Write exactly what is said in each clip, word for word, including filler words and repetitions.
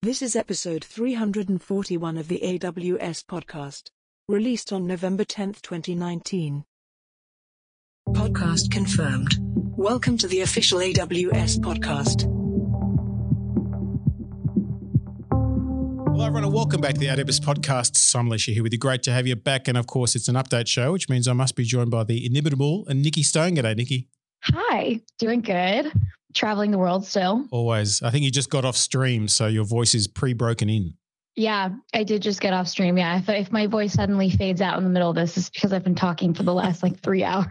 This is episode three hundred forty-one of the A W S podcast, released on November tenth, twenty nineteen. Podcast confirmed. Welcome to the official A W S podcast. Hello everyone and welcome back to the A W S podcast. Simon Lesher here with you. Great to have you back. And of course, it's an update show, which means I must be joined by the inimitable and Nikki Stone. G'day, Nikki. Hi, doing good. Traveling the world still. Always. I think you just got off stream, so your voice is pre-broken in. Yeah, I did just get off stream. Yeah, if, if my voice suddenly fades out in the middle of this, it's because I've been talking for the last like three hours.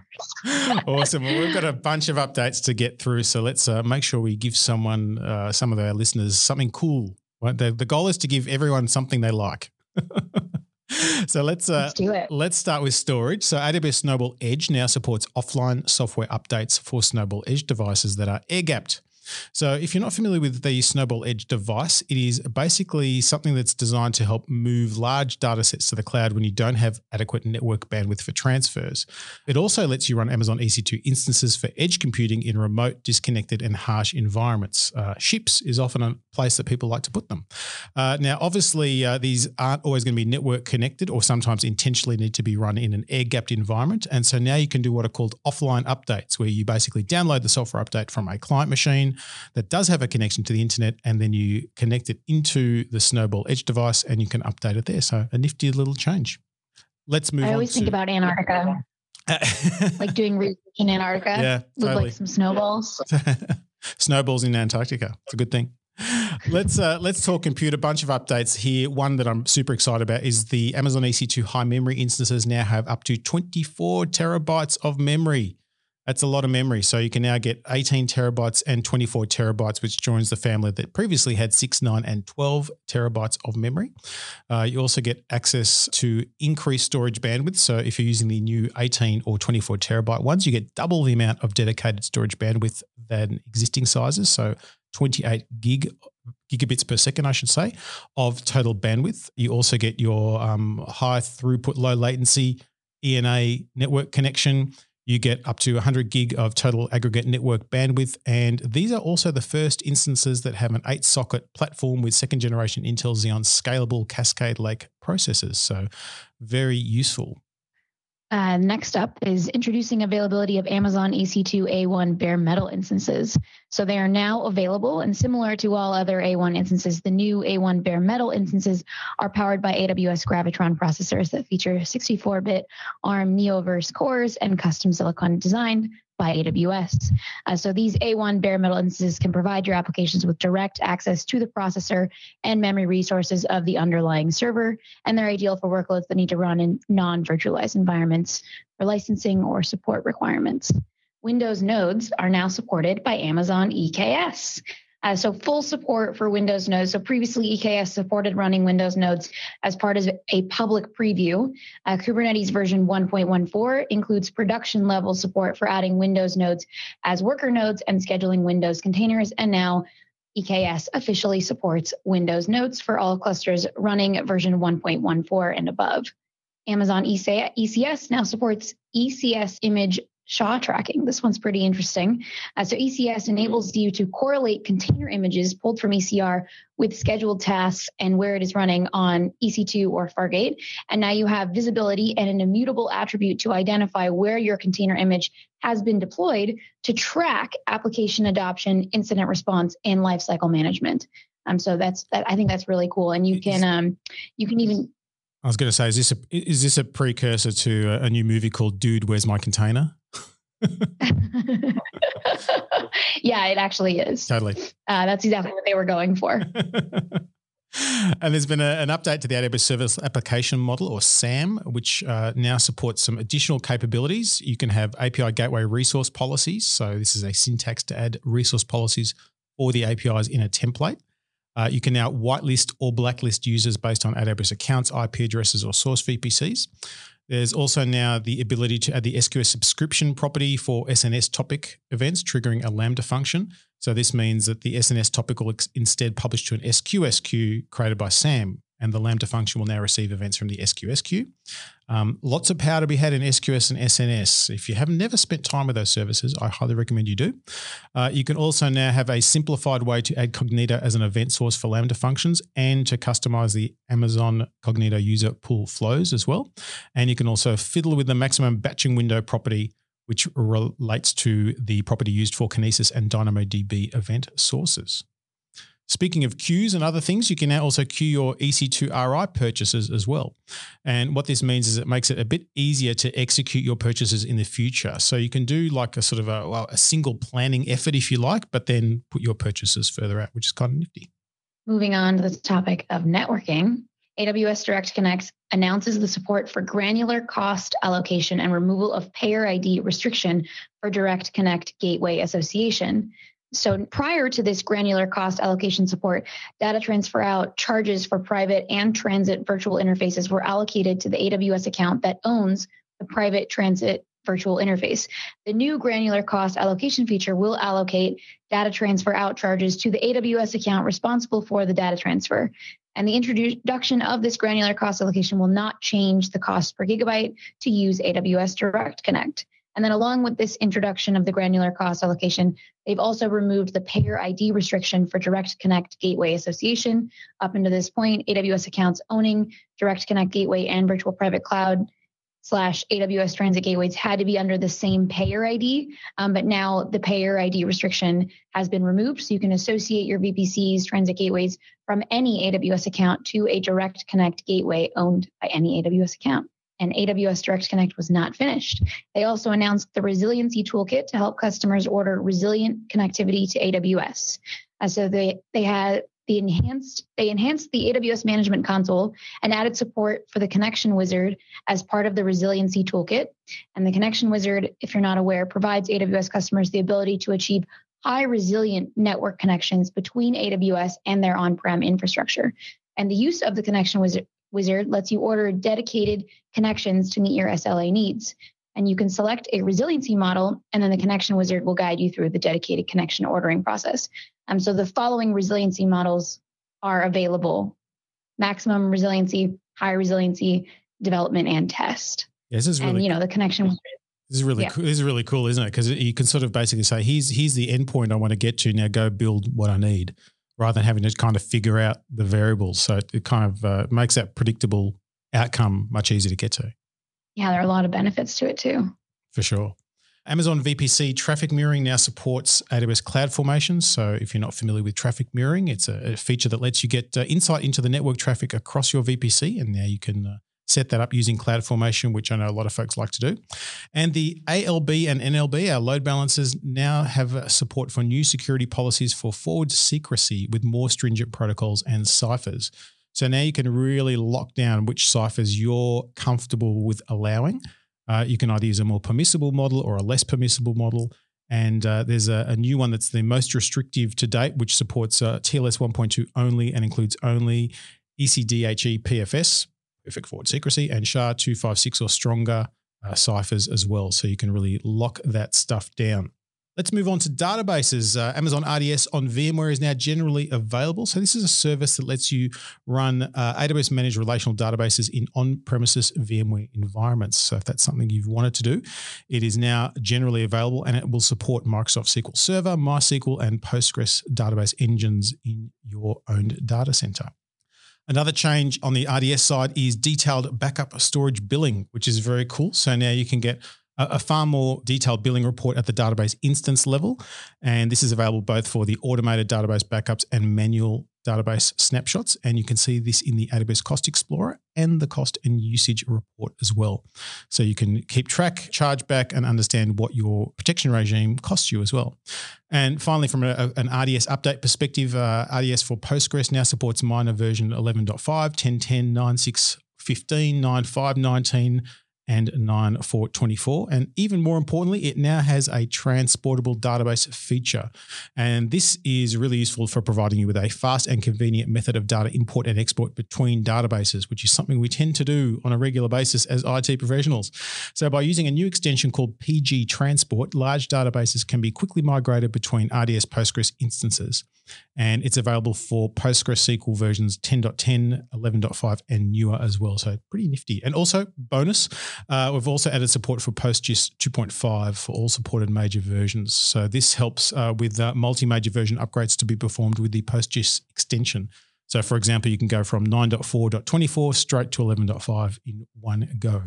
Awesome. Well, we've got a bunch of updates to get through, so let's uh, make sure we give someone, uh, some of our listeners, something cool. Right? The, the goal is to give everyone something they like. So let's uh, let's, do it. let's start with storage. So A W S Snowball Edge now supports offline software updates for Snowball Edge devices that are air-gapped. So if you're not familiar with the Snowball Edge device, it is basically something that's designed to help move large data sets to the cloud when you don't have adequate network bandwidth for transfers. It also lets you run Amazon E C two instances for edge computing in remote, disconnected, and harsh environments. Uh, ships is often a place that people like to put them. Uh, now, obviously, uh, these aren't always going to be network connected or sometimes intentionally need to be run in an air-gapped environment. And so now you can do what are called offline updates, where you basically download the software update from a client machine that does have a connection to the internet, and then you connect it into the Snowball Edge device and you can update it there. So a nifty little change. Let's move on. I always on think to, about Antarctica, like doing research in Antarctica yeah, with totally. like some snowballs. Snowballs in Antarctica. It's a good thing. Let's uh, let's talk compute. A bunch of updates here. One that I'm super excited about is the Amazon E C two high memory instances now have up to twenty-four terabytes of memory. That's a lot of memory. So you can now get eighteen terabytes and twenty-four terabytes, which joins the family that previously had six, nine, and twelve terabytes of memory. Uh, you also get access to increased storage bandwidth. So if you're using the new eighteen or twenty-four terabyte ones, you get double the amount of dedicated storage bandwidth than existing sizes. So twenty-eight gig gigabits per second, I should say, of total bandwidth. You also get your um, high throughput, low latency E N A network connection. You get up to one hundred gig of total aggregate network bandwidth. And these are also the first instances that have an eight socket platform with second generation Intel Xeon scalable Cascade Lake processors. So very useful. Uh, next up is introducing availability of Amazon E C two A one bare metal instances. So they are now available, and similar to all other A one instances, the new A one bare metal instances are powered by A W S Graviton processors that feature sixty-four bit ARM Neoverse cores and custom silicon design by A W S. Uh, so these A one bare metal instances can provide your applications with direct access to the processor and memory resources of the underlying server, and they're ideal for workloads that need to run in non-virtualized environments for licensing or support requirements. Windows nodes are now supported by Amazon E K S. Uh, so full support for Windows nodes. So previously, E K S supported running Windows nodes as part of a public preview. Uh, Kubernetes version one point one four includes production level support for adding Windows nodes as worker nodes and scheduling Windows containers. And now E K S officially supports Windows nodes for all clusters running version one point one four and above. Amazon E C S now supports E C S image S H A tracking. This one's pretty interesting. Uh, so E C S enables you to correlate container images pulled from E C R with scheduled tasks and where it is running on E C two or Fargate. And now you have visibility and an immutable attribute to identify where your container image has been deployed to track application adoption, incident response, and lifecycle management. Um, so that's that, I think that's really cool. And you can um, you can even. I was going to say, is this a, is this a precursor to a new movie called Dude, Where's My Container? Yeah, it actually is. Totally. Uh, that's exactly what they were going for. And there's been a, an update to the A W S Service Application Model, or SAM, which uh, now supports some additional capabilities. You can have A P I Gateway resource policies. So this is a syntax to add resource policies for the A P Is in a template. Uh, you can now whitelist or blacklist users based on A W S accounts, I P addresses, or source V P Cs. There's also now the ability to add the S Q S subscription property for S N S topic events, triggering a Lambda function. So this means that the S N S topic will ex- instead publish to an S Q S queue created by SAM, and the Lambda function will now receive events from the S Q S queue. Um, lots of power to be had in S Q S and S N S. If you have never spent time with those services, I highly recommend you do. Uh, you can also now have a simplified way to add Cognito as an event source for Lambda functions and to customize the Amazon Cognito user pool flows as well. And you can also fiddle with the maximum batching window property, which relates to the property used for Kinesis and DynamoDB event sources. Speaking of queues and other things, you can now also queue your E C two R I purchases as well. And what this means is it makes it a bit easier to execute your purchases in the future. So you can do like a sort of a, well, a single planning effort if you like, but then put your purchases further out, which is kind of nifty. Moving on to the topic of networking, A W S Direct Connect announces the support for granular cost allocation and removal of payer I D restriction for Direct Connect Gateway Association. So prior to this granular cost allocation support, data transfer out charges for private and transit virtual interfaces were allocated to the A W S account that owns the private transit virtual interface. The new granular cost allocation feature will allocate data transfer out charges to the A W S account responsible for the data transfer. And the introduction of this granular cost allocation will not change the cost per gigabyte to use A W S Direct Connect. And then along with this introduction of the granular cost allocation, they've also removed the payer I D restriction for Direct Connect Gateway Association. Up until this point, A W S accounts owning Direct Connect Gateway and Virtual Private Cloud slash A W S Transit Gateways had to be under the same payer I D, um, but now the payer I D restriction has been removed. So you can associate your V P Cs, Transit Gateways from any A W S account to a Direct Connect Gateway owned by any A W S account. And A W S Direct Connect was not finished. They also announced the Resiliency Toolkit to help customers order resilient connectivity to A W S. Uh, so they, they had the enhanced, they enhanced the A W S Management Console and added support for the Connection Wizard as part of the Resiliency Toolkit. And the Connection Wizard, if you're not aware, provides A W S customers the ability to achieve high resilient network connections between A W S and their on-prem infrastructure. And the use of the Connection Wizard Wizard lets you order dedicated connections to meet your S L A needs. And you can select a resiliency model, and then the Connection Wizard will guide you through the dedicated connection ordering process. Um, so the following resiliency models are available: maximum resiliency, high resiliency, development, and test. Yeah, this is really and, you know, the Connection Wizard. This is really yeah. cool. This is really cool, isn't it? Because you can sort of basically say, here's, here's the endpoint I want to get to. Now go build what I need, rather than having to kind of figure out the variables. So it kind of uh, makes that predictable outcome much easier to get to. Yeah, there are a lot of benefits to it too. For sure. Amazon V P C traffic mirroring now supports A W S CloudFormation. So if you're not familiar with traffic mirroring, it's a, a feature that lets you get uh, insight into the network traffic across your V P C. And now you can uh, set that up using CloudFormation, which I know a lot of folks like to do. And the A L B and N L B, our load balancers, now have support for new security policies for forward secrecy with more stringent protocols and ciphers. So now you can really lock down which ciphers you're comfortable with allowing. Uh, you can either use a more permissible model or a less permissible model. And uh, there's a, a new one that's the most restrictive to date, which supports uh, T L S one point two only and includes only E C D H E P F S, perfect forward secrecy, and S H A two fifty-six or stronger uh, ciphers as well. So you can really lock that stuff down. Let's move on to databases. Uh, Amazon R D S on VMware is now generally available. So this is a service that lets you run uh, A W S managed relational databases in on-premises VMware environments. So if that's something you've wanted to do, it is now generally available and it will support Microsoft S Q L Server, MySQL, and Postgres database engines in your owned data center. Another change on the R D S side is detailed backup storage billing, which is very cool. So now you can get a, a far more detailed billing report at the database instance level. And this is available both for the automated database backups and manual database snapshots. And you can see this in the A W S Cost Explorer and the cost and usage report as well. So you can keep track, charge back, and understand what your protection regime costs you as well. And finally, from a, an R D S update perspective, uh, R D S for Postgres now supports minor version eleven point five, ten point ten, nine point six, fifteen, nine point five, nineteen, and nine four two four. And even more importantly, it now has a transportable database feature. And this is really useful for providing you with a fast and convenient method of data import and export between databases, which is something we tend to do on a regular basis as I T professionals. So by using a new extension called P G Transport, large databases can be quickly migrated between R D S Postgres instances. And it's available for PostgreSQL versions ten point ten, eleven point five and newer as well. So pretty nifty. And also bonus, uh, we've also added support for PostGIS two point five for all supported major versions. So this helps uh, with uh, multi-major version upgrades to be performed with the PostGIS extension. So for example, you can go from nine point four point twenty-four straight to eleven point five in one go.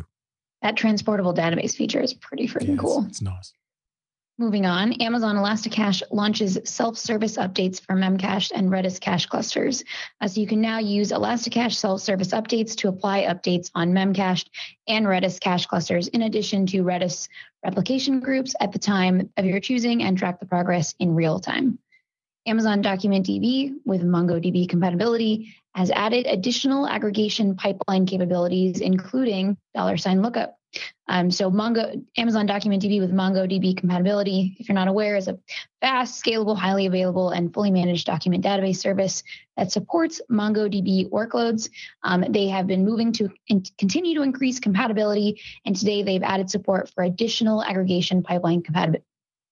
That transportable database feature is pretty freaking yes, cool. It's nice. Moving on, Amazon Elasticsearch launches self-service updates for Memcached and Redis cache clusters. Uh, so you can now use Elasticsearch self-service updates to apply updates on Memcached and Redis cache clusters, in addition to Redis replication groups at the time of your choosing, and track the progress in real time. Amazon DocumentDB with MongoDB compatibility has added additional aggregation pipeline capabilities, including dollar sign lookup. Um, so Mongo, Amazon DocumentDB with MongoDB compatibility, if you're not aware, is a fast, scalable, highly available, and fully managed document database service that supports MongoDB workloads. Um, they have been moving to in- continue to increase compatibility, and today they've added support for additional aggregation pipeline compatibility.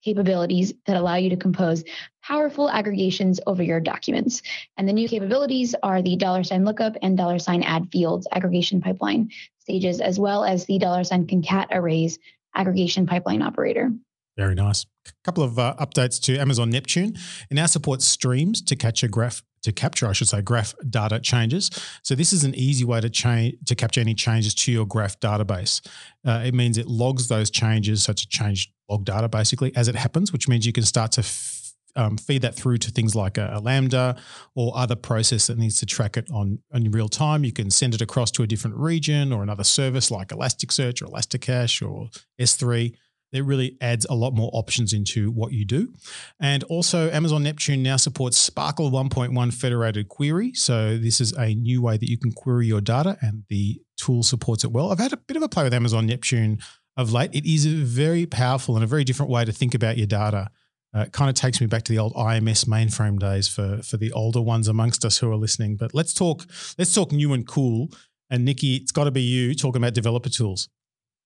capabilities that allow you to compose powerful aggregations over your documents. And the new capabilities are the dollar sign lookup and dollar sign add fields aggregation pipeline stages, as well as the dollar sign concat arrays aggregation pipeline operator. Very nice. A couple of uh, updates to Amazon Neptune. It now supports streams to catch a graph, to capture, I should say, graph data changes. So this is an easy way to change to capture any changes to your graph database. Uh, it means it logs those changes, such as change log data, basically, as it happens, which means you can start to f- um, feed that through to things like a, a Lambda or other process that needs to track it on in real time. You can send it across to a different region or another service like Elasticsearch or Elasticache or S three. It really adds a lot more options into what you do. And also Amazon Neptune now supports Sparkle one point one federated query. So this is a new way that you can query your data, and the tool supports it well. I've had a bit of a play with Amazon Neptune of late. It is very powerful and a very different way to think about your data. Uh, it kind of takes me back to the old I M S mainframe days for, for the older ones amongst us who are listening. But let's talk, let's talk new and cool. And Nikki, it's got to be you talking about developer tools.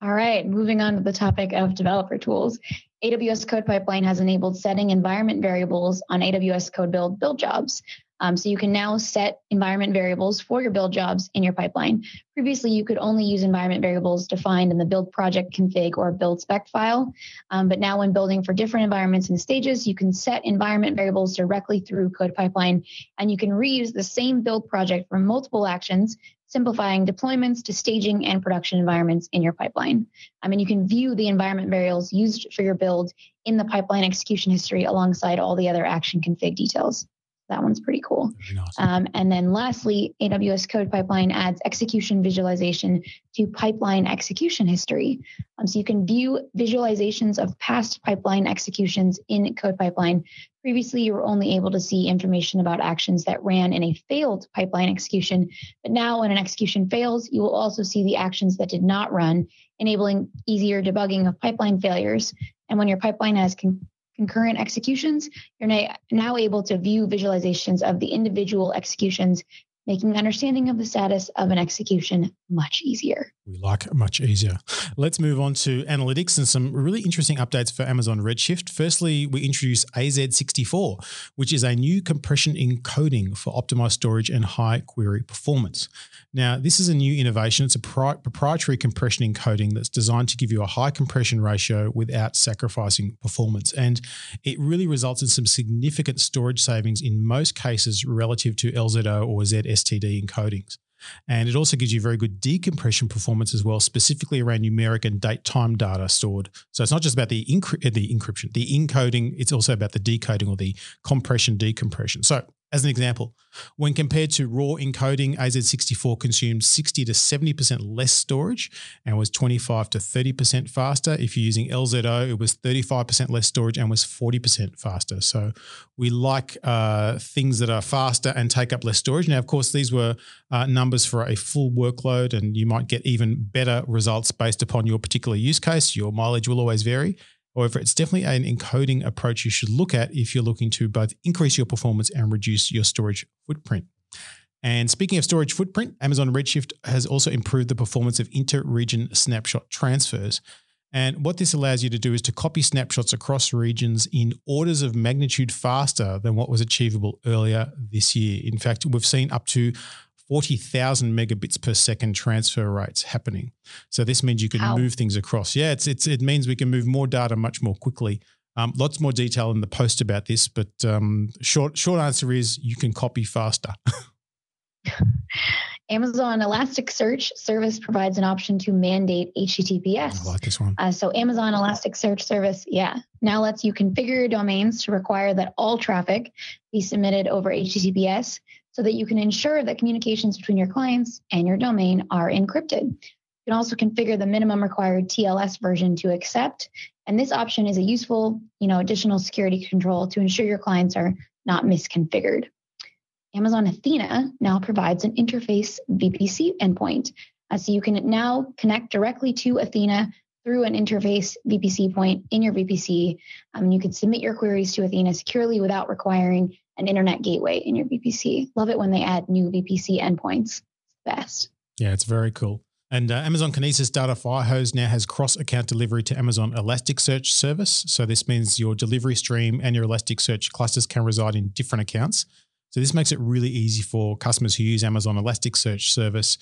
All right, moving on to the topic of developer tools. A W S CodePipeline has enabled setting environment variables on A W S Code Build build jobs. Um, so you can now set environment variables for your build jobs in your pipeline. Previously, you could only use environment variables defined in the build project config or build spec file. Um, but now when building for different environments and stages, you can set environment variables directly through CodePipeline, and you can reuse the same build project for multiple actions, simplifying deployments to staging and production environments in your pipeline. I mean, you can view the environment variables used for your build in the pipeline execution history alongside all the other action config details. That one's pretty cool. Awesome. Um, and then lastly, A W S CodePipeline adds execution visualization to pipeline execution history. Um, so you can view visualizations of past pipeline executions in CodePipeline. Previously, you were only able to see information about actions that ran in a failed pipeline execution, but now when an execution fails, you will also see the actions that did not run, enabling easier debugging of pipeline failures. And when your pipeline has con- concurrent executions, you're na- now able to view visualizations of the individual executions, making understanding of the status of an execution much easier. We like much easier. Let's move on to analytics and some really interesting updates for Amazon Redshift. Firstly, we introduced A Z sixty-four, which is a new compression encoding for optimized storage and high query performance. Now, this is a new innovation. It's a pri- proprietary compression encoding that's designed to give you a high compression ratio without sacrificing performance. And it really results in some significant storage savings in most cases relative to L Z O or Z S T D encodings. And it also gives you very good decompression performance as well, specifically around numeric and date time data stored. So it's not just about the encry- the encryption, the encoding, it's also about the decoding or the compression decompression. So As an example, when compared to raw encoding, A Z sixty-four consumed sixty to seventy percent less storage and was twenty-five to thirty percent faster. If you're using L Z O, it was thirty-five percent less storage and was forty percent faster. So we like uh, things that are faster and take up less storage. Now, of course, these were uh, numbers for a full workload, and you might get even better results based upon your particular use case. Your mileage will always vary. However, it's definitely an encoding approach you should look at if you're looking to both increase your performance and reduce your storage footprint. And speaking of storage footprint, Amazon Redshift has also improved the performance of inter-region snapshot transfers. And what this allows you to do is to copy snapshots across regions in orders of magnitude faster than what was achievable earlier this year. In fact, we've seen up to forty thousand megabits per second transfer rates happening. So this means you can Ow. move things across. Yeah, it's, it's it means we can move more data much more quickly. Um, lots more detail in the post about this, but um, short short answer is you can copy faster. Amazon Elasticsearch Service provides an option to mandate H T T P S. I like this one. Uh, so Amazon Elasticsearch Service, yeah, now lets you configure your domains to require that all traffic be submitted over H T T P S, so that you can ensure that communications between your clients and your domain are encrypted. You can also configure the minimum required T L S version to accept. And this option is a useful, you know, additional security control to ensure your clients are not misconfigured. Amazon Athena now provides an interface V P C endpoint. Uh, so you can now connect directly to Athena through an interface V P C point in your V P C. Um, you can submit your queries to Athena securely without requiring an internet gateway in your V P C. Love it when they add new V P C endpoints. Best. Yeah, it's very cool. And uh, Amazon Kinesis Data Firehose now has cross-account delivery to Amazon Elasticsearch Service. So this means your delivery stream and your Elasticsearch clusters can reside in different accounts. So this makes it really easy for customers who use Amazon Elasticsearch Service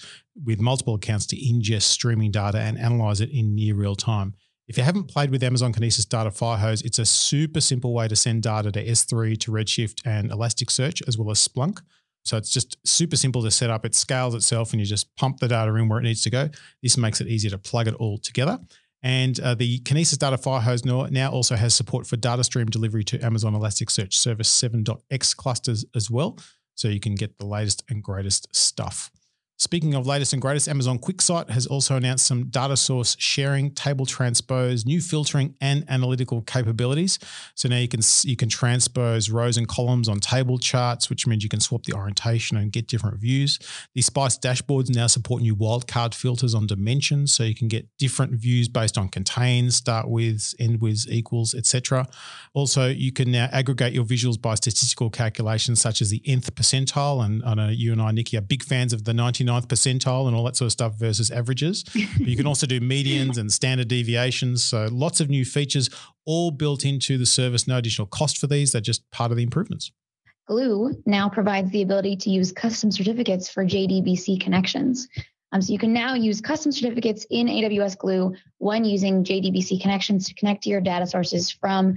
with multiple accounts to ingest streaming data and analyze it in near real time. If you haven't played with Amazon Kinesis Data Firehose, it's a super simple way to send data to S three, to Redshift and Elasticsearch, as well as Splunk. So it's just super simple to set up. It scales itself and you just pump the data in where it needs to go. This makes it easier to plug it all together. And uh, the Kinesis Data Firehose now also has support for data stream delivery to Amazon Elasticsearch Service seven dot x clusters as well. So you can get the latest and greatest stuff. Speaking of latest and greatest, Amazon QuickSight has also announced some data source sharing, table transpose, new filtering and analytical capabilities. So now you can you can transpose rows and columns on table charts, which means you can swap the orientation and get different views. The Spice dashboards now support new wildcard filters on dimensions, so you can get different views based on contains, start with, end with, equals, et cetera. Also, you can now aggregate your visuals by statistical calculations such as the nth percentile. And I know you and I, Nikki, are big fans of the ninety-ninth percentile and all that sort of stuff versus averages. But you can also do medians and standard deviations. So lots of new features all built into the service. No additional cost for these. They're just part of the improvements. Glue now provides the ability to use custom certificates for J D B C connections. Um, so you can now use custom certificates in A W S Glue when using J D B C connections to connect to your data sources from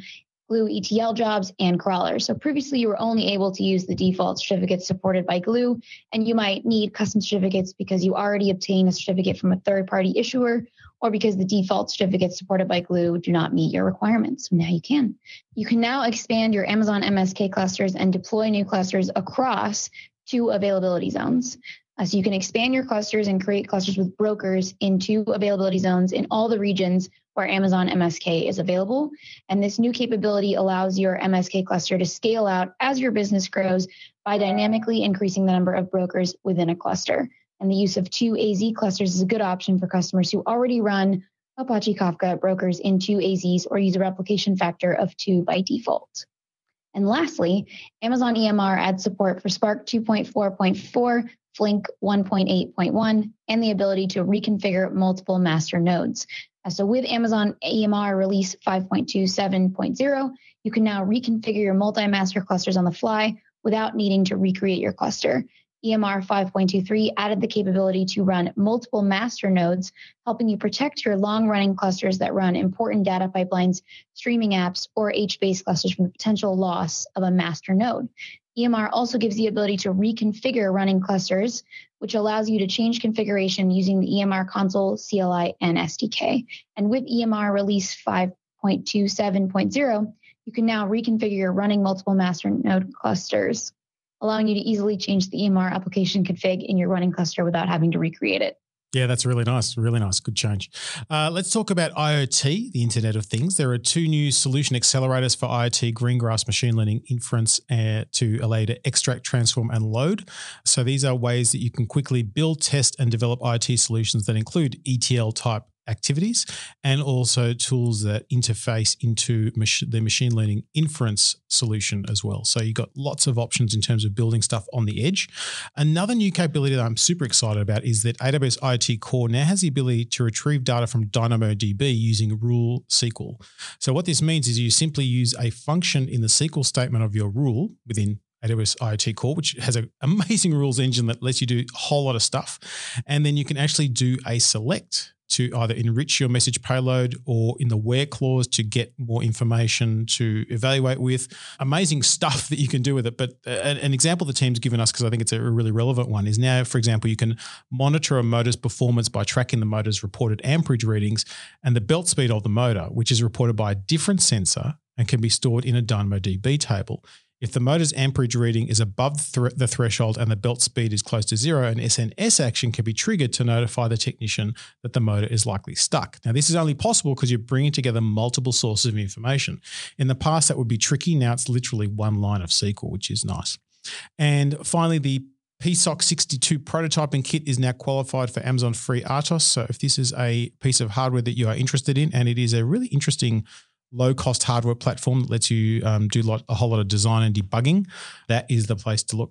Glue E T L jobs and crawlers. So previously you were only able to use the default certificates supported by Glue, and you might need custom certificates because you already obtained a certificate from a third-party issuer or because the default certificates supported by Glue do not meet your requirements. Now you can. You can now expand your Amazon M S K clusters and deploy new clusters across two availability zones. Uh, so you can expand your clusters and create clusters with brokers into availability zones in all the regions where Amazon M S K is available. And this new capability allows your M S K cluster to scale out as your business grows by dynamically increasing the number of brokers within a cluster. And the use of two A Z clusters is a good option for customers who already run Apache Kafka brokers in two A Zs or use a replication factor of two by default. And lastly, Amazon E M R adds support for Spark two point four point four, Flink one point eight point one, and the ability to reconfigure multiple master nodes. So with Amazon E M R release five point two seven point zero, you can now reconfigure your multi-master clusters on the fly without needing to recreate your cluster. E M R five point two three added the capability to run multiple master nodes, helping you protect your long-running clusters that run important data pipelines, streaming apps, or H-based clusters from the potential loss of a master node. E M R also gives the ability to reconfigure running clusters, which allows you to change configuration using the E M R console, C L I, and S D K. And with E M R release five point two seven point zero, you can now reconfigure your running multiple master node clusters, allowing you to easily change the E M R application config in your running cluster without having to recreate it. Yeah, that's really nice. Really nice. Good change. Uh, let's talk about IoT, the Internet of Things. There are two new solution accelerators for IoT, Greengrass machine learning inference uh, to allow you to extract, transform, and load. So these are ways that you can quickly build, test, and develop IoT solutions that include E T L type activities and also tools that interface into mach- the machine learning inference solution as well. So you've got lots of options in terms of building stuff on the edge. Another new capability that I'm super excited about is that A W S IoT Core now has the ability to retrieve data from DynamoDB using rule S Q L. So what this means is you simply use a function in the S Q L statement of your rule within A W S IoT Core, which has an amazing rules engine that lets you do a whole lot of stuff. And then you can actually do a select to either enrich your message payload or in the where clause to get more information to evaluate with. Amazing stuff that you can do with it. But an example the team's given us, because I think it's a really relevant one, is now, for example, you can monitor a motor's performance by tracking the motor's reported amperage readings and the belt speed of the motor, which is reported by a different sensor and can be stored in a DynamoDB table. If the motor's amperage reading is above the threshold and the belt speed is close to zero, an S N S action can be triggered to notify the technician that the motor is likely stuck. Now, this is only possible because you're bringing together multiple sources of information. In the past, that would be tricky. Now it's literally one line of S Q L, which is nice. And finally, the P SOC sixty-two prototyping kit is now qualified for Amazon Free Artos. So if this is a piece of hardware that you are interested in, and it is a really interesting low-cost hardware platform that lets you um, do lot, a whole lot of design and debugging, that is the place to look.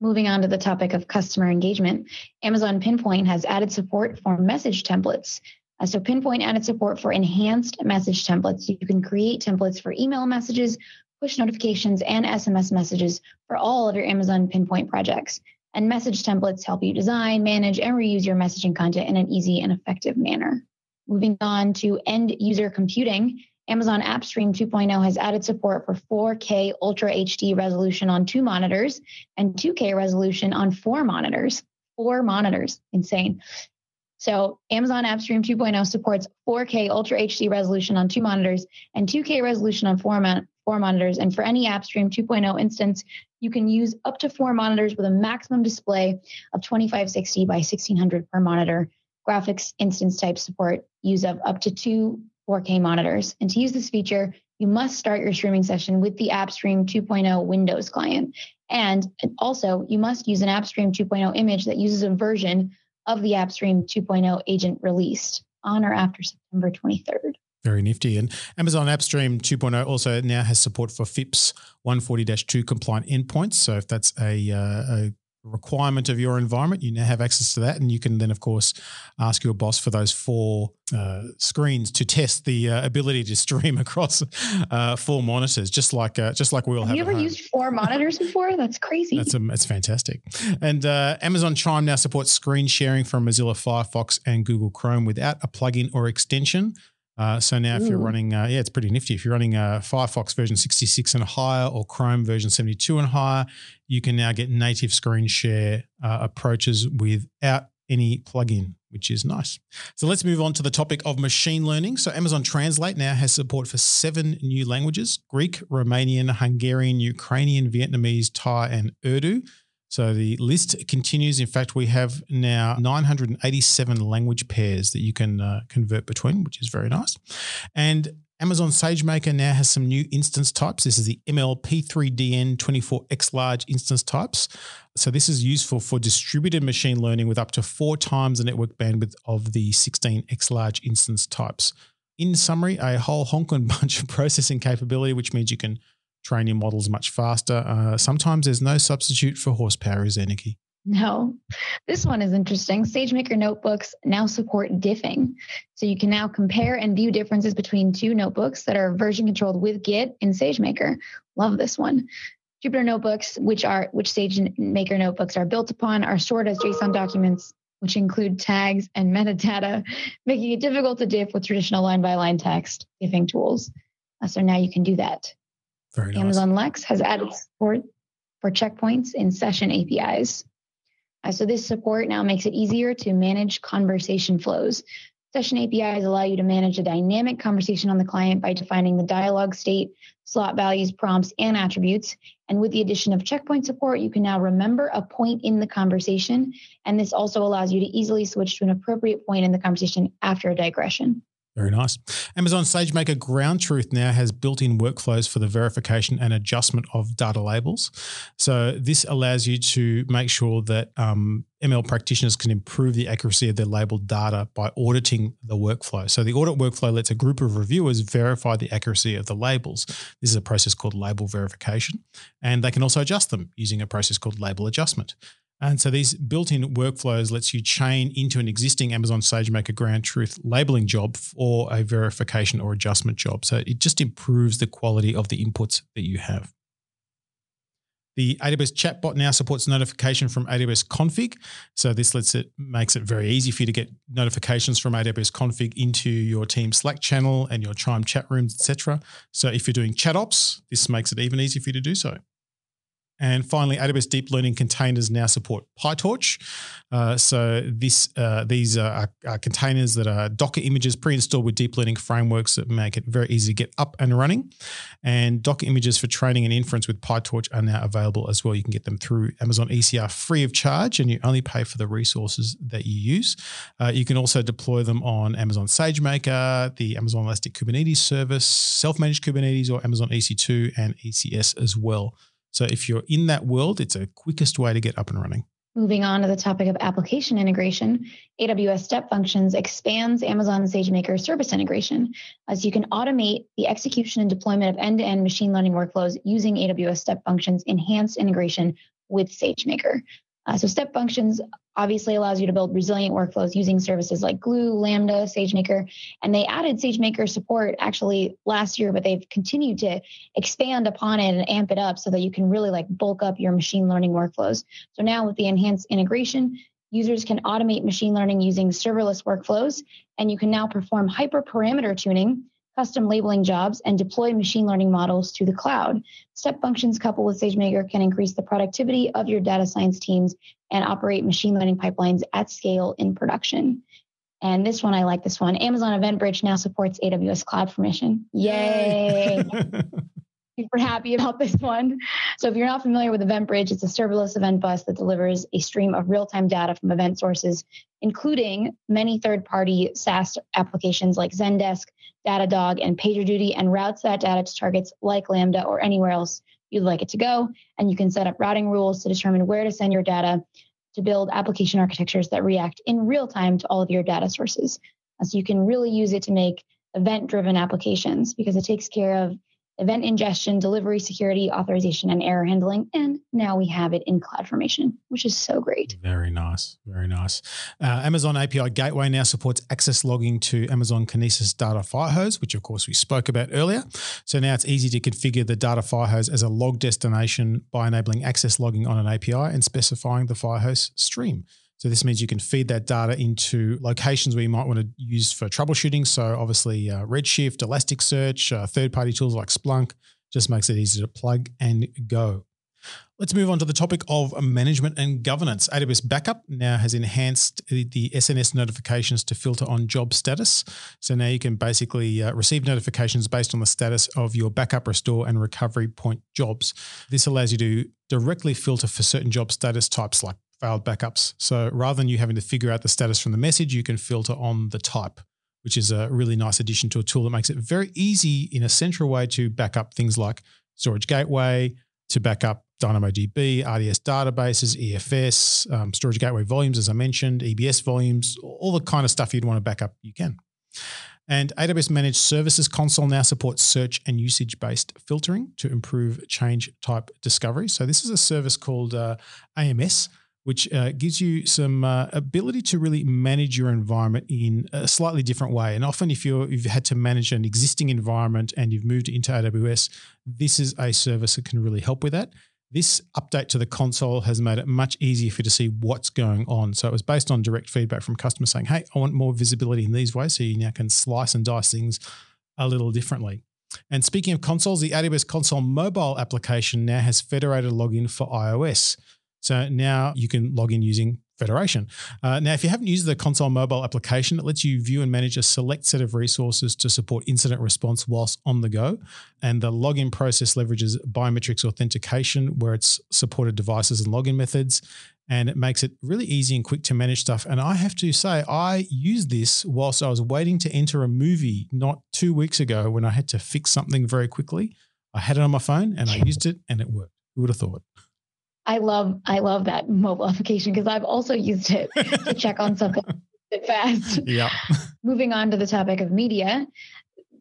Moving on to the topic of customer engagement, Amazon Pinpoint has added support for message templates. Uh, so Pinpoint added support for enhanced message templates. You can create templates for email messages, push notifications, and S M S messages for all of your Amazon Pinpoint projects. And message templates help you design, manage, and reuse your messaging content in an easy and effective manner. Moving on to end-user computing, Amazon AppStream two point oh has added support for four K Ultra H D resolution on two monitors and two K resolution on four monitors. Four monitors. Insane. So Amazon AppStream two point oh supports four K Ultra H D resolution on two monitors and two K resolution on four, mon- four monitors. And for any AppStream two point oh instance, you can use up to four monitors with a maximum display of twenty-five sixty by sixteen hundred per monitor. Graphics instance type support use of up to two four K monitors. And to use this feature, you must start your streaming session with the AppStream two point oh Windows client. And also, you must use an AppStream two point oh image that uses a version of the AppStream two point oh agent released on or after September twenty-third. Very nifty. And Amazon AppStream two point oh also now has support for F I P S one forty dash two compliant endpoints. So if that's a, uh, a requirement of your environment, you now have access to that. And you can then, of course, ask your boss for those four uh, screens to test the uh, ability to stream across uh, four monitors, just like uh, just like we all have. Have you ever home. used four monitors before? That's crazy. That's um, that's fantastic. And uh, Amazon Chime now supports screen sharing from Mozilla Firefox and Google Chrome without a plugin or extension. Uh, so now if Ooh. you're running, uh, yeah, it's pretty nifty. If you're running uh, Firefox version sixty-six and higher or Chrome version seventy-two and higher, you can now get native screen share uh, approaches without any plugin, which is nice. So let's move on to the topic of machine learning. So Amazon Translate now has support for seven new languages: Greek, Romanian, Hungarian, Ukrainian, Vietnamese, Thai, and Urdu. So the list continues. In fact, we have now nine hundred eighty-seven language pairs that you can uh, convert between, which is very nice. And Amazon SageMaker now has some new instance types. This is the M L P three D N twenty-four X large instance types. So this is useful for distributed machine learning with up to four times the network bandwidth of the sixteen X large instance types. In summary, a whole honkin' bunch of processing capability, which means you can train your models much faster. Uh, sometimes there's no substitute for horsepower, is anarchy. No. This one is interesting. SageMaker notebooks now support diffing. So you can now compare and view differences between two notebooks that are version controlled with Git in SageMaker. Love this one. Jupyter notebooks, which are which SageMaker notebooks are built upon, are stored as JSON documents, which include tags and metadata, making it difficult to diff with traditional line-by-line text diffing tools. Uh, so now you can do that. Very nice. Amazon Lex has added support for checkpoints in session A P Is. Uh, so this support now makes it easier to manage conversation flows. Session A P Is allow you to manage a dynamic conversation on the client by defining the dialogue state, slot values, prompts, and attributes. And with the addition of checkpoint support, you can now remember a point in the conversation. And this also allows you to easily switch to an appropriate point in the conversation after a digression. Very nice. Amazon SageMaker Ground Truth now has built-in workflows for the verification and adjustment of data labels. So this allows you to make sure that um, M L practitioners can improve the accuracy of their labeled data by auditing the workflow. So the audit workflow lets a group of reviewers verify the accuracy of the labels. This is a process called label verification, and they can also adjust them using a process called label adjustment. And so these built-in workflows lets you chain into an existing Amazon SageMaker Ground Truth labeling job or a verification or adjustment job. So it just improves the quality of the inputs that you have. The A W S chatbot now supports notification from A W S config. So this lets it makes it very easy for you to get notifications from A W S config into your team Slack channel and your Chime chat rooms, et cetera. So if you're doing chat ops, this makes it even easier for you to do so. And finally, A W S Deep Learning Containers now support PyTorch. Uh, so this, uh, these are, are containers that are Docker images pre-installed with deep learning frameworks that make it very easy to get up and running. And Docker images for training and inference with PyTorch are now available as well. You can get them through Amazon E C R free of charge, and you only pay for the resources that you use. Uh, you can also deploy them on Amazon SageMaker, the Amazon Elastic Kubernetes Service, self-managed Kubernetes, or Amazon E C two and E C S as well. So if you're in that world, it's a quickest way to get up and running. Moving on to the topic of application integration, A W S Step Functions expands Amazon SageMaker service integration, as you can automate the execution and deployment of end-to-end machine learning workflows using A W S Step Functions enhanced integration with SageMaker. Uh, so Step Functions obviously allows you to build resilient workflows using services like Glue, Lambda, SageMaker, and they added SageMaker support actually last year, but they've continued to expand upon it and amp it up so that you can really like bulk up your machine learning workflows. So now with the enhanced integration, users can automate machine learning using serverless workflows, and you can now perform hyperparameter tuning, custom labeling jobs, and deploy machine learning models to the cloud. Step Functions coupled with SageMaker can increase the productivity of your data science teams and operate machine learning pipelines at scale in production. And this one, I like this one. Amazon Event Bridge now supports A W S CloudFormation. Yay! Super happy about this one. So if you're not familiar with Event Bridge, it's a serverless event bus that delivers a stream of real-time data from event sources, including many third-party SaaS applications like Zendesk, Datadog, and PagerDuty, and routes that data to targets like Lambda or anywhere else you'd like it to go. And you can set up routing rules to determine where to send your data to build application architectures that react in real time to all of your data sources. So you can really use it to make event-driven applications because it takes care of event ingestion, delivery, security, authorization, and error handling. And now we have it in CloudFormation, which is so great. Very nice. Very nice. Uh, Amazon A P I Gateway now supports access logging to Amazon Kinesis Data Firehose, which of course we spoke about earlier. So now it's easy to configure the Data Firehose as a log destination by enabling access logging on an A P I and specifying the Firehose stream. So this means you can feed that data into locations where you might want to use for troubleshooting. So obviously uh, Redshift, Elasticsearch, uh, third-party tools like Splunk just makes it easy to plug and go. Let's move on to the topic of management and governance. A W S Backup now has enhanced the S N S notifications to filter on job status. So now you can basically uh, receive notifications based on the status of your backup, restore, and recovery point jobs. This allows you to directly filter for certain job status types like failed backups. So rather than you having to figure out the status from the message, you can filter on the type, which is a really nice addition to a tool that makes it very easy in a central way to back up things like Storage Gateway, to back up DynamoDB, R D S databases, E F S, um, Storage Gateway volumes, as I mentioned, E B S volumes, all the kind of stuff you'd want to back up, you can. And A W S Managed Services Console now supports search and usage-based filtering to improve change type discovery. So this is a service called uh, A M S, which uh, gives you some uh, ability to really manage your environment in a slightly different way. And often if you're, you've had to manage an existing environment and you've moved into A W S, this is a service that can really help with that. This update to the console has made it much easier for you to see what's going on. So it was based on direct feedback from customers saying, hey, I want more visibility in these ways. So you now can slice and dice things a little differently. And speaking of consoles, the A W S Console mobile application now has federated login for iOS. So now you can log in using Federation. Uh, now, if you haven't used the console mobile application, it lets you view and manage a select set of resources to support incident response whilst on the go. And the login process leverages biometrics authentication where it's supported devices and login methods. And it makes it really easy and quick to manage stuff. And I have to say, I used this whilst I was waiting to enter a movie not two weeks ago when I had to fix something very quickly. I had it on my phone and I used it and it worked. Who would have thought? I love I love that mobile application because I've also used it to check on something fast. Yeah. Moving on to the topic of media,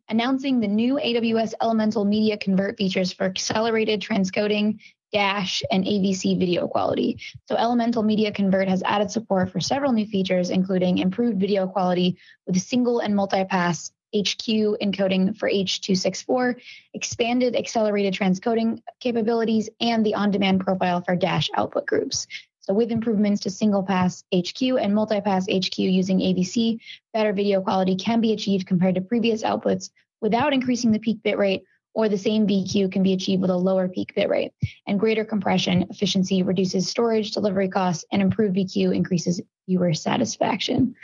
announcing the new A W S Elemental Media Convert features for accelerated transcoding, Dash, and A V C video quality. So Elemental Media Convert has added support for several new features, including improved video quality with single and multi-pass H Q encoding for H two sixty-four, expanded accelerated transcoding capabilities, and the on-demand profile for Dash output groups. So with improvements to single-pass H Q and multi-pass H Q using A V C, better video quality can be achieved compared to previous outputs without increasing the peak bit rate, or the same V Q can be achieved with a lower peak bit rate. And greater compression efficiency reduces storage, delivery costs, and improved V Q increases viewer satisfaction.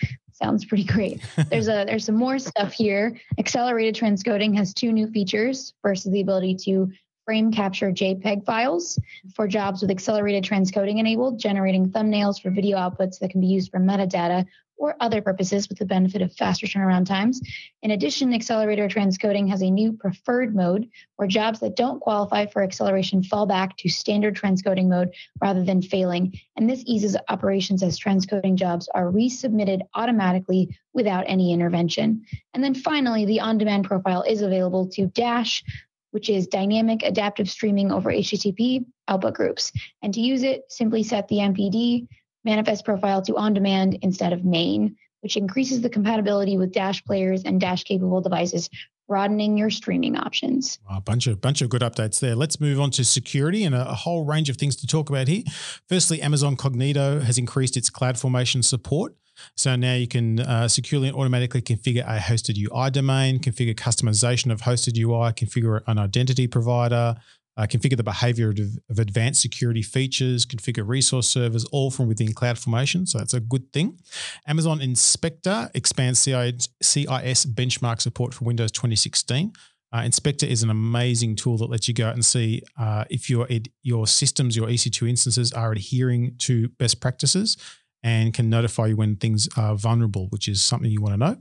Sounds pretty great. There's a there's some more stuff here. Accelerated transcoding has two new features. First is the ability to frame capture JPEG files for jobs with accelerated transcoding enabled, generating thumbnails for video outputs that can be used for metadata or other purposes with the benefit of faster turnaround times. In addition, accelerator transcoding has a new preferred mode where jobs that don't qualify for acceleration fall back to standard transcoding mode rather than failing. And this eases operations as transcoding jobs are resubmitted automatically without any intervention. And then finally, the on-demand profile is available to Dash, which is dynamic adaptive streaming over H T T P output groups. And to use it, simply set the M P D manifest profile to on-demand instead of main, which increases the compatibility with Dash players and Dash-capable devices, broadening your streaming options. Wow, a bunch of, bunch of good updates there. Let's move on to security and a, a whole range of things to talk about here. Firstly, Amazon Cognito has increased its CloudFormation support. So now you can uh, securely and automatically configure a hosted U I domain, configure customization of hosted U I, configure an identity provider, Uh, configure the behavior of, of advanced security features, configure resource servers, all from within CloudFormation. So that's a good thing. Amazon Inspector expands C I S benchmark support for Windows twenty sixteen. Uh, Inspector is an amazing tool that lets you go out and see uh, if your, your systems, your E C two instances are adhering to best practices, and can notify you when things are vulnerable, which is something you want to know.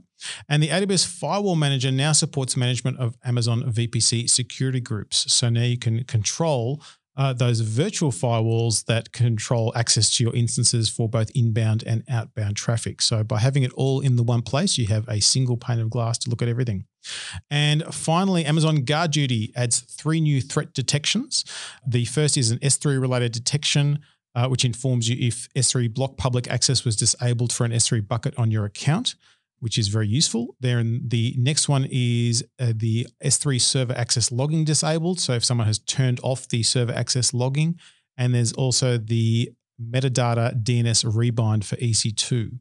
And the A W S Firewall Manager now supports management of Amazon V P C security groups. So now you can control uh, those virtual firewalls that control access to your instances for both inbound and outbound traffic. So by having it all in the one place, you have a single pane of glass to look at everything. And finally, Amazon Guard Duty adds three new threat detections. The first is an S three related detection, Uh, which informs you if S three block public access was disabled for an S three bucket on your account, which is very useful. Then the next one is uh, the S three server access logging disabled. So if someone has turned off the server access logging, and there's also the metadata D N S rebind for E C two,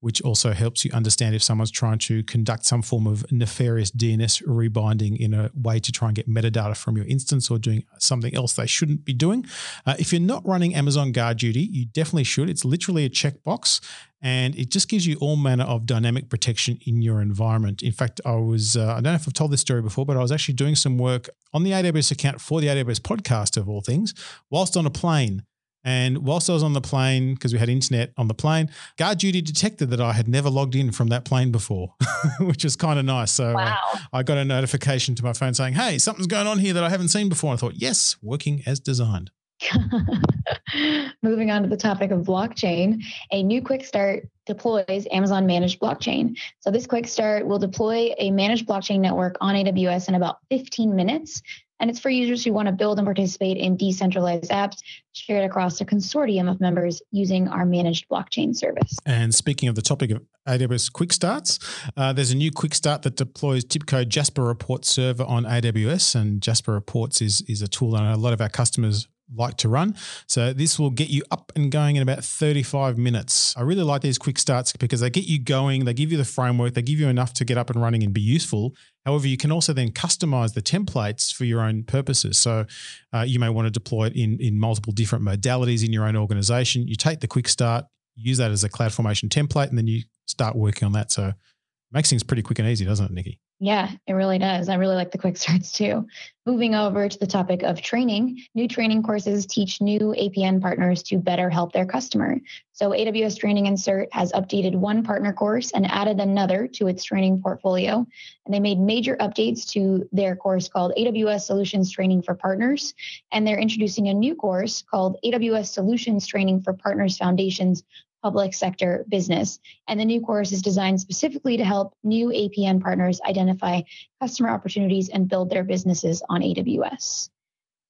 which also helps you understand if someone's trying to conduct some form of nefarious D N S rebinding in a way to try and get metadata from your instance or doing something else they shouldn't be doing. Uh, if you're not running Amazon Guard Duty, you definitely should. It's literally a checkbox, and it just gives you all manner of dynamic protection in your environment. In fact, I was, uh, I don't know if I've told this story before, but I was actually doing some work on the A W S account for the A W S podcast of all things whilst on a plane. And whilst I was on the plane, because we had internet on the plane, Guard Duty detected that I had never logged in from that plane before, which was kind of nice. So wow. uh, I got a notification to my phone saying, hey, something's going on here that I haven't seen before. And I thought, yes, working as designed. Moving on to the topic of blockchain, a new quick start deploys Amazon managed blockchain. So this quick start will deploy a managed blockchain network on A W S in about fifteen minutes. And it's for users who want to build and participate in decentralized apps shared across a consortium of members using our managed blockchain service. And speaking of the topic of A W S quick starts, uh, there's a new quick start that deploys TIBCO Jasper Reports server on A W S. And Jasper Reports is, is a tool that a lot of our customers like to run. So this will get you up and going in about thirty-five minutes. I really like these quick starts because they get you going, they give you the framework, they give you enough to get up and running and be useful. However, you can also then customize the templates for your own purposes. So uh, you may want to deploy it in, in multiple different modalities in your own organization. You take the quick start, use that as a CloudFormation template, and then you start working on that. So it makes things pretty quick and easy, doesn't it, Nikki? Yeah, it really does. I really like the quick starts too. Moving over to the topic of training, new training courses teach new A P N partners to better help their customer. So A W S Training and Cert has updated one partner course and added another to its training portfolio. And they made major updates to their course called A W S Solutions Training for Partners. And they're introducing a new course called A W S Solutions Training for Partners Foundations Public Sector Business. And the new course is designed specifically to help new A P N partners identify customer opportunities and build their businesses on A W S.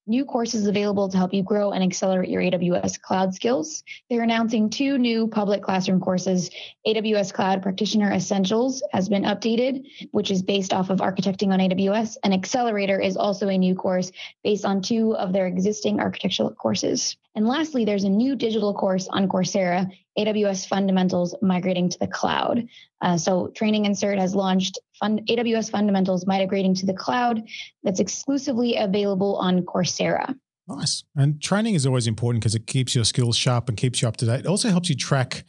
New courses available to help you grow and accelerate your A W S cloud skills. They're announcing two new public classroom courses. A W S Cloud Practitioner Essentials has been updated, which is based off of Architecting on A W S. And Accelerator is also a new course based on two of their existing architectural courses. And lastly, there's a new digital course on Coursera, A W S Fundamentals Migrating to the Cloud. Uh, so Training and Cert has launched fund, A W S Fundamentals Migrating to the Cloud that's exclusively available on Coursera. Nice. And training is always important because it keeps your skills sharp and keeps you up to date. It also helps you track,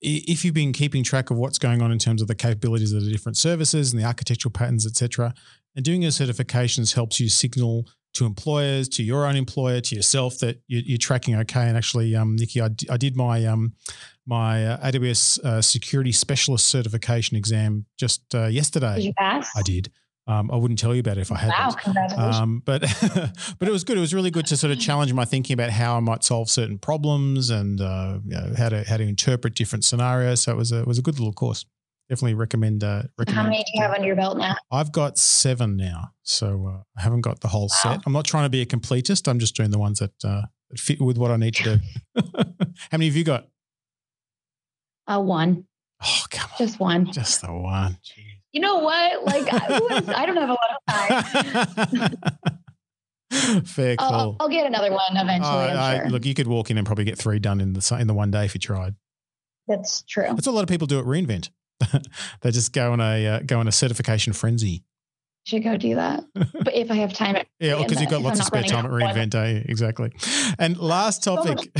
if you've been keeping track of what's going on in terms of the capabilities of the different services and the architectural patterns, et cetera. And doing your certifications helps you signal to employers, to your own employer, to yourself that you're tracking okay. And actually, um, Nikki, I, d I did my um, my uh, A W S uh, Security Specialist Certification exam just uh, yesterday. Did you pass? I did. Um, I wouldn't tell you about it if I hadn't. Wow, congratulations. Um, but, but it was good. It was really good to sort of challenge my thinking about how I might solve certain problems and uh, you know, how to how to interpret different scenarios. So it was a, it was a good little course. Definitely recommend, uh, recommend. How many do you have under your belt now? I've got seven now, so uh, I haven't got the whole wow. set. I'm not trying to be a completist. I'm just doing the ones that, uh, that fit with what I need to do. How many have you got? Uh, one. Oh, come on. Just one. Just the one. Jeez. You know what? Like, who is, I don't have a lot of time. Fair call. I'll, I'll get another one eventually, uh, I'm sure. I, look, you could walk in and probably get three done in the, in the one day if you tried. That's true. That's what a lot of people do at reInvent. They just go on a uh, go on a certification frenzy. Should go do that, but if I have time. At yeah, because you've got lots I'm of spare time at reInvent Day, exactly. And last topic,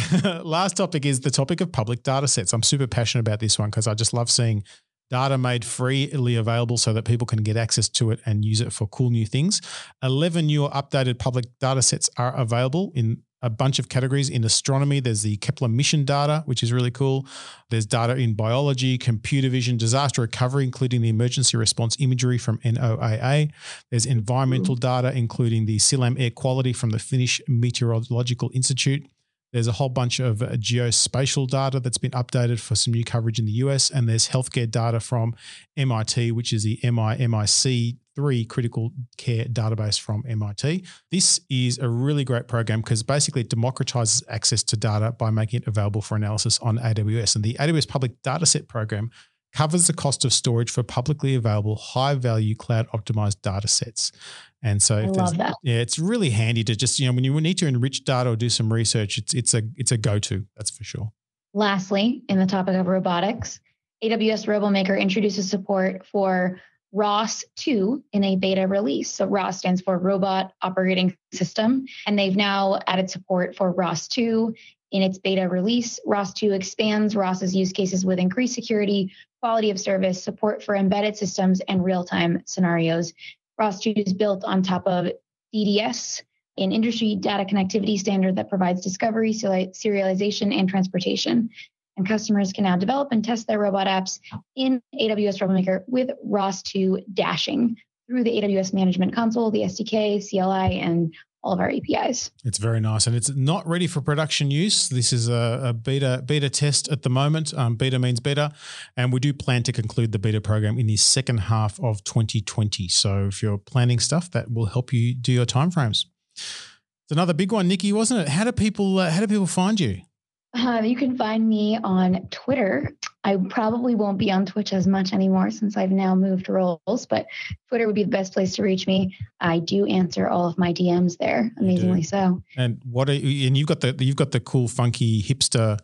last topic is the topic of public data sets. I'm super passionate about this one because I just love seeing data made freely available so that people can get access to it and use it for cool new things. eleven new updated public data sets are available in a bunch of categories. In astronomy, there's the Kepler mission data, which is really cool. There's data in biology, computer vision, disaster recovery, including the emergency response imagery from N O A A. There's environmental data, including the Silam air quality from the Finnish Meteorological Institute. There's a whole bunch of geospatial data that's been updated for some new coverage in the U S. And there's healthcare data from M I T, which is the M I M I C three critical care database from M I T. This is a really great program because basically it democratizes access to data by making it available for analysis on A W S. And the A W S Public Dataset Program covers the cost of storage for publicly available high-value cloud-optimized data sets. And so if I love that. Yeah, it's really handy to just, you know, when you need to enrich data or do some research, it's it's a it's a go-to, that's for sure. Lastly, in the topic of robotics, A W S RoboMaker introduces support for ROS two in a beta release. So ROS stands for Robot Operating System, and they've now added support for ROS two in its beta release. ROS two expands ROS's use cases with increased security, quality of service, support for embedded systems, and real-time scenarios. ROS two is built on top of D D S, an industry data connectivity standard that provides discovery, serialization, and transportation. And customers can now develop and test their robot apps in A W S RoboMaker with ROS two dashing through the A W S Management Console, the S D K, C L I, and all of our A P Is. It's very nice. And it's not ready for production use. This is a, a beta beta test at the moment. Um, beta means better. And we do plan to conclude the beta program in the second half of twenty twenty. So if you're planning stuff, that will help you do your timeframes. It's another big one, Nikki, wasn't it? How do people, uh, how do people find you? Uh, you can find me on Twitter I probably won't be on Twitch as much anymore since I've now moved roles, but Twitter would be the best place to reach me. I do answer all of my D Ms there, amazingly so. And what are you, and you've got the you've got the cool, funky, hipster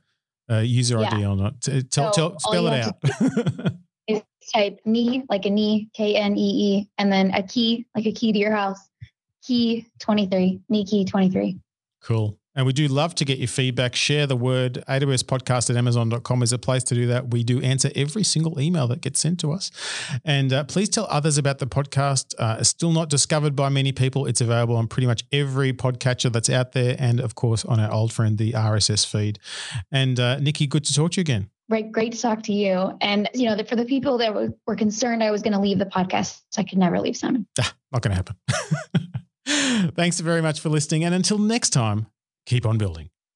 uh, user yeah. I D on it. Tell, so tell, spell it out. Is type knee like a knee, K N E E, and then a key like a key to your house, key twenty three, knee key twenty three. Cool. And we do love to get your feedback. Share the word. A W S podcast at amazon dot com is a place to do that. We do answer every single email that gets sent to us. And uh, please tell others about the podcast. Uh, it's still not discovered by many people. It's available on pretty much every podcatcher that's out there. And of course, on our old friend, the R S S feed. And uh, Nikki, good to talk to you again. Right. Great to talk to you. And, you know, that for the people that were, were concerned I was going to leave the podcast, I could never leave, Simon. Ah, not going to happen. Thanks very much for listening. And until next time, keep on building.